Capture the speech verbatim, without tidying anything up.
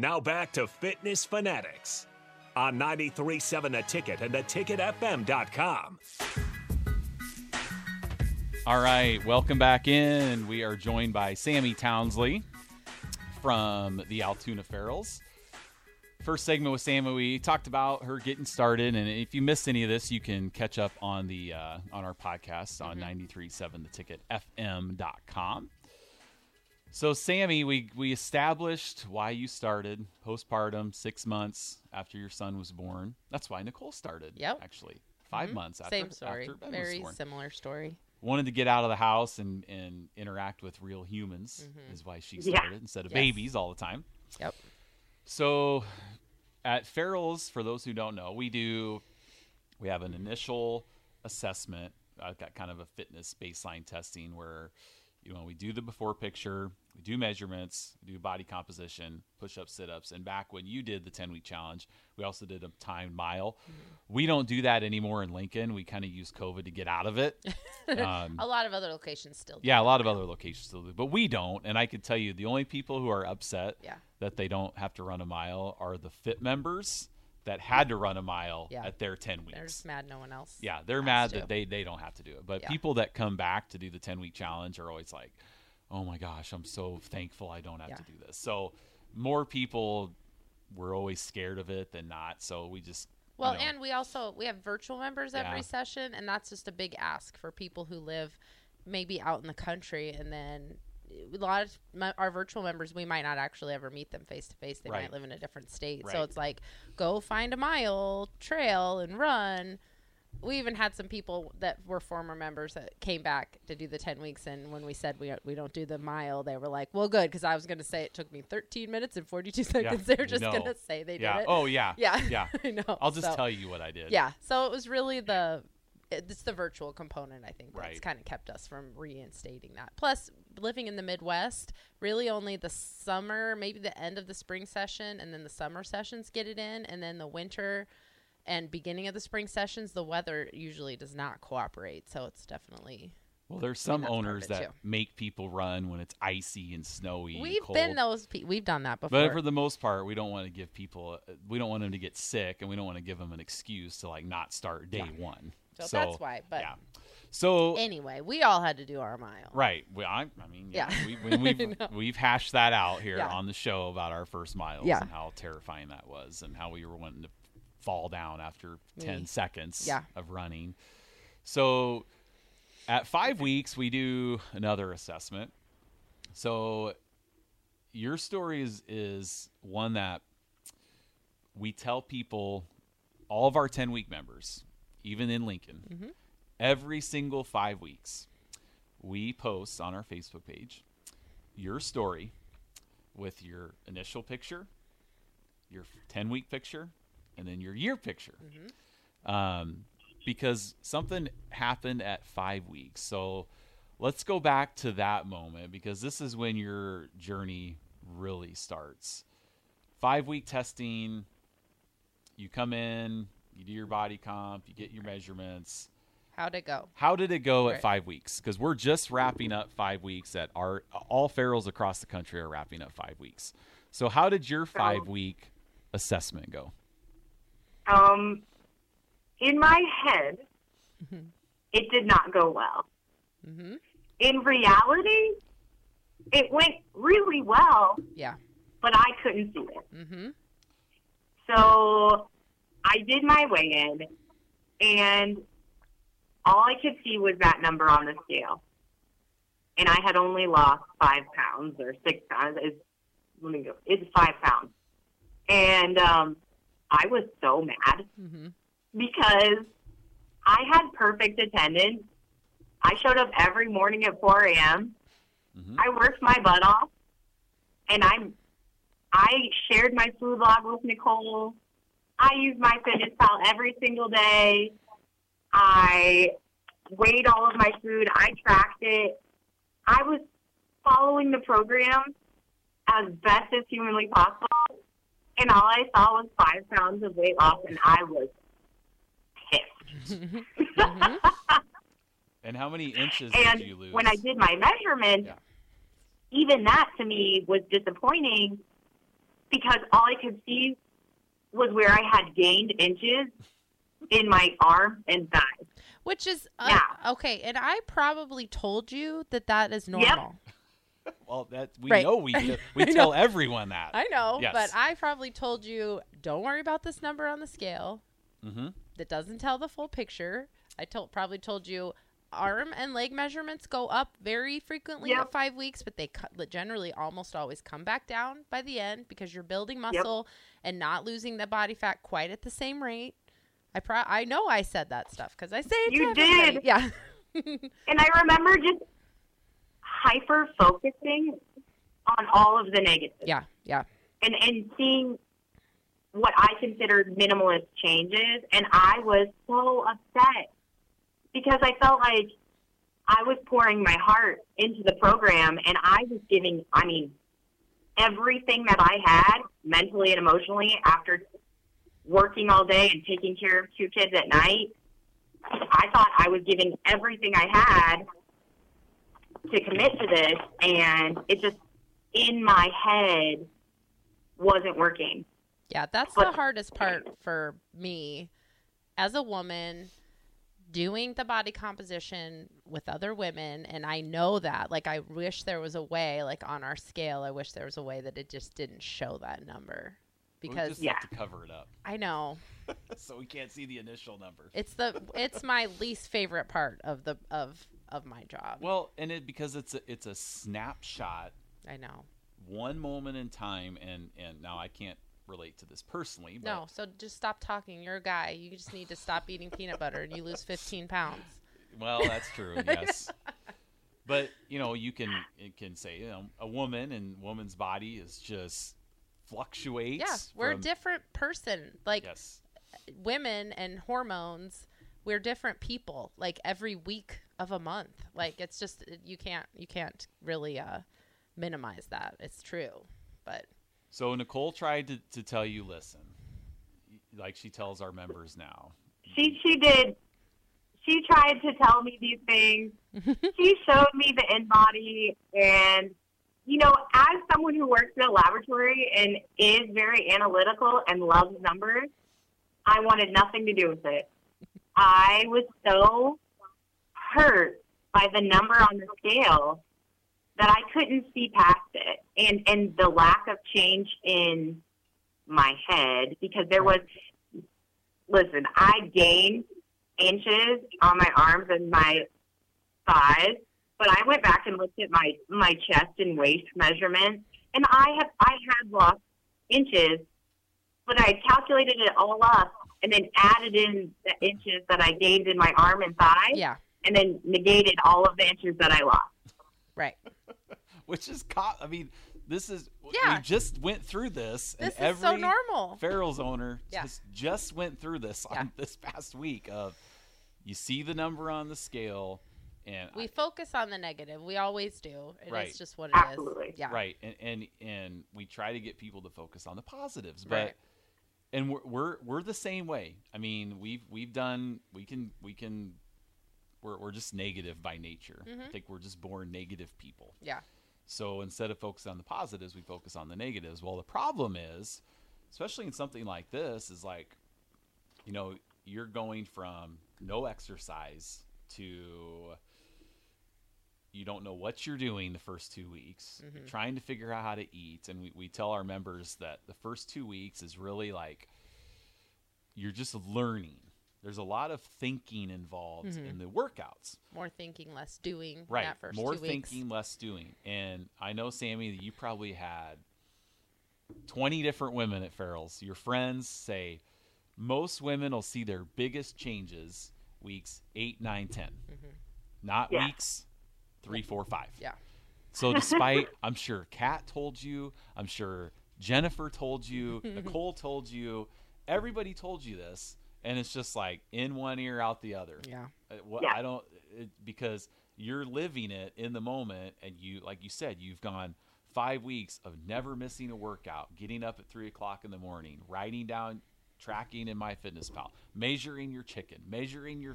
Now back to Fitness Fanatics on ninety-three point seven The Ticket and the ticket F M dot com. All right, welcome back in. We are joined by Sammy Townsley from the Altoona Ferals. First segment with Sammy, we talked about her getting started, and if you missed any of this, you can catch up on the uh, on our podcast on ninety-three point seven the ticket F M dot com. So, Sammy, we we established why you started postpartum, six months after your son was born. That's why Nicole started. Yep. Actually, five mm-hmm. months after. Same story. After Ben Very was born. Similar story. Wanted to get out of the house and, and interact with real humans mm-hmm. is why she started yeah. instead of yes. babies all the time. Yep. So at Ferals, for those who don't know, we do, we have an initial assessment. I've got kind of a fitness baseline testing where, you know, we do the before picture, we do measurements, we do body composition, push-ups, sit-ups. And back when you did the ten-week challenge, we also did a timed mile. Mm-hmm. We don't do that anymore in Lincoln. We kind of use COVID to get out of it. Um, a lot of other locations still do. Yeah, a lot of other locations still do. But we don't. And I can tell you, the only people who are upset yeah. that they don't have to run a mile are the fit members that had to run a mile yeah. at their ten weeks. They're just mad no one else. Yeah, they're mad to. that they, they don't have to do it. But yeah. people that come back to do the ten-week challenge are always like, oh, my gosh, I'm so thankful I don't have yeah. to do this. So more people were always scared of it than not. So we just – Well, you know, and we also – we have virtual members yeah. every session, and that's just a big ask for people who live maybe out in the country. And then a lot of my, our virtual members, we might not actually ever meet them face-to-face. They right. might live in a different state. Right. So it's like, go find a mile, trail, and run. We even had some people that were former members that came back to do the ten weeks. And when we said we we don't do the mile, they were like, well, good, because I was going to say it took me thirteen minutes and forty-two seconds. Yeah, they were just going to say they yeah. did it. Oh, yeah. Yeah. Yeah. I know. I'll just so, tell you what I did. Yeah. So it was really the it's the virtual component, I think, that's right. kind of kept us from reinstating that. Plus, living in the Midwest, really only the summer, maybe the end of the spring session, and then the summer sessions get it in, and then the winter and beginning of the spring sessions, the weather usually does not cooperate. So it's definitely. Well, there's some owners that too. make people run when it's icy and snowy. We've and cold. been those. Pe- we've done that before. But for the most part, we don't want to give people, we don't want them to get sick, and we don't want to give them an excuse to like not start day yeah. one. So, so that's why. But yeah. So anyway, we all had to do our mile. Right. Well, I, I mean, yeah, yeah. We, we, we've, we've hashed that out here yeah. on the show about our first miles yeah. and how terrifying that was and how we were wanting to fall down after ten Me. seconds yeah. of running. So at five weeks, we do another assessment. So your story is, is one that we tell people, all of our ten-week members, even in Lincoln, mm-hmm. every single five weeks, we post on our Facebook page your story with your initial picture, your ten-week picture, and then your year picture, mm-hmm. um, because something happened at five weeks. So let's go back to that moment, because this is when your journey really starts. Five-week testing, you come in, you do your body comp, you get your measurements. How'd it go? How did it go right. at five weeks? Because we're just wrapping up five weeks at our – all Ferals across the country are wrapping up five weeks. So how did your five-week assessment go? Um, in my head, mm-hmm. it did not go well. Mm-hmm. In reality, it went really well. Yeah. But I couldn't see it. Mm-hmm. So I did my weigh-in, and all I could see was that number on the scale. And I had only lost five pounds or six pounds. It's, let me go. It's five pounds. And, um, I was so mad mm-hmm. because I had perfect attendance. I showed up every morning at four a.m. Mm-hmm. I worked my butt off, and I I shared my food log with Nicole. I used MyFitnessPal every single day. I weighed all of my food. I tracked it. I was following the program as best as humanly possible. And all I saw was five pounds of weight loss, and I was pissed. mm-hmm. And how many inches and did you lose? And when I did my measurements, yeah. even that to me was disappointing because all I could see was where I had gained inches in my arm and thigh. Which is, uh, yeah. Okay, and I probably told you that that is normal. Yep. Well, that we right. know we do. We tell everyone that. I know, yes. But I probably told you, don't worry about this number on the scale. Mm-hmm. That doesn't tell the full picture. I told probably told you arm and leg measurements go up very frequently yep. at five weeks, but they cu- generally almost always come back down by the end because you're building muscle yep. and not losing the body fat quite at the same rate. I pro- I know I said that stuff because I say it you to everybody. Did. Yeah. And I remember just hyper focusing on all of the negatives. Yeah, yeah. And and seeing what I considered minimalist changes, and I was so upset because I felt like I was pouring my heart into the program, and I was giving, I mean, everything that I had mentally and emotionally after working all day and taking care of two kids at night. I thought I was giving everything I had to commit to this, and it just in my head wasn't working. Yeah, that's but, the hardest part for me as a woman doing the body composition with other women. And I know that, like, I wish there was a way, like on our scale, I wish there was a way that it just didn't show that number because we just yeah. have to cover it up. I know. So we can't see the initial number. It's the, it's my least favorite part of the, of, of my job. Well, and it, because it's a, it's a snapshot. I know. One moment in time. And, and now I can't relate to this personally. But no, so just stop talking. You're a guy. You just need to stop eating peanut butter and you lose fifteen pounds. Well, that's true. Yes. But, you know, you can, it can say, you know, a woman and woman's body is just fluctuates. Yeah, we're from... a different person. Like yes. women and hormones, we're different people like every week of a month. Like it's just, you can't, you can't really uh, minimize that. It's true. But so Nicole tried to, to tell you, listen, like she tells our members now. She she did. She tried to tell me these things. She showed me the in-body. And, you know, as someone who works in a laboratory and is very analytical and loves numbers, I wanted nothing to do with it. I was so hurt by the number on the scale that I couldn't see past it, and, and the lack of change in my head, because there was, listen, I gained inches on my arms and my thighs, but I went back and looked at my, my chest and waist measurements, and I have I had lost inches, but I calculated it all up and then added in the inches that I gained in my arm and thigh, yeah. and then negated all of the inches that I lost. Right. Which is, co- I mean, this is, yeah. we just went through this. This and is every so normal. Ferals owner yeah. just, just went through this on yeah. this past week of, you see the number on the scale. And we I, focus on the negative. We always do. It right. is just what it Absolutely. Is. Yeah. Right. And, and, and we try to get people to focus on the positives, but, right. and we're, we're, we're the same way. I mean, we've, we've done, we can, we can, We're we're just negative by nature. Mm-hmm. I think we're just born negative people. Yeah. So instead of focusing on the positives, we focus on the negatives. Well, the problem is, especially in something like this, is like, you know, you're going from no exercise to you don't know what you're doing the first two weeks, mm-hmm. trying to figure out how to eat. And we, we tell our members that the first two weeks is really like you're just learning. There's a lot of thinking involved mm-hmm. in the workouts. More thinking, less doing. Right. That first More two thinking, weeks. Less doing. And I know, Sammy, that you probably had twenty different women at Ferals. Your friends say most women will see their biggest changes weeks eight, nine, ten. Mm-hmm. Not yeah. weeks three, four, five. Yeah. So despite, I'm sure Kat told you, I'm sure Jennifer told you, Nicole told you, everybody told you this. And it's just like in one ear, out the other. Yeah. Well, yeah. I don't, it, because you're living it in the moment. And you, like you said, you've gone five weeks of never missing a workout, getting up at three o'clock in the morning, writing down, tracking in MyFitnessPal, measuring your chicken, measuring your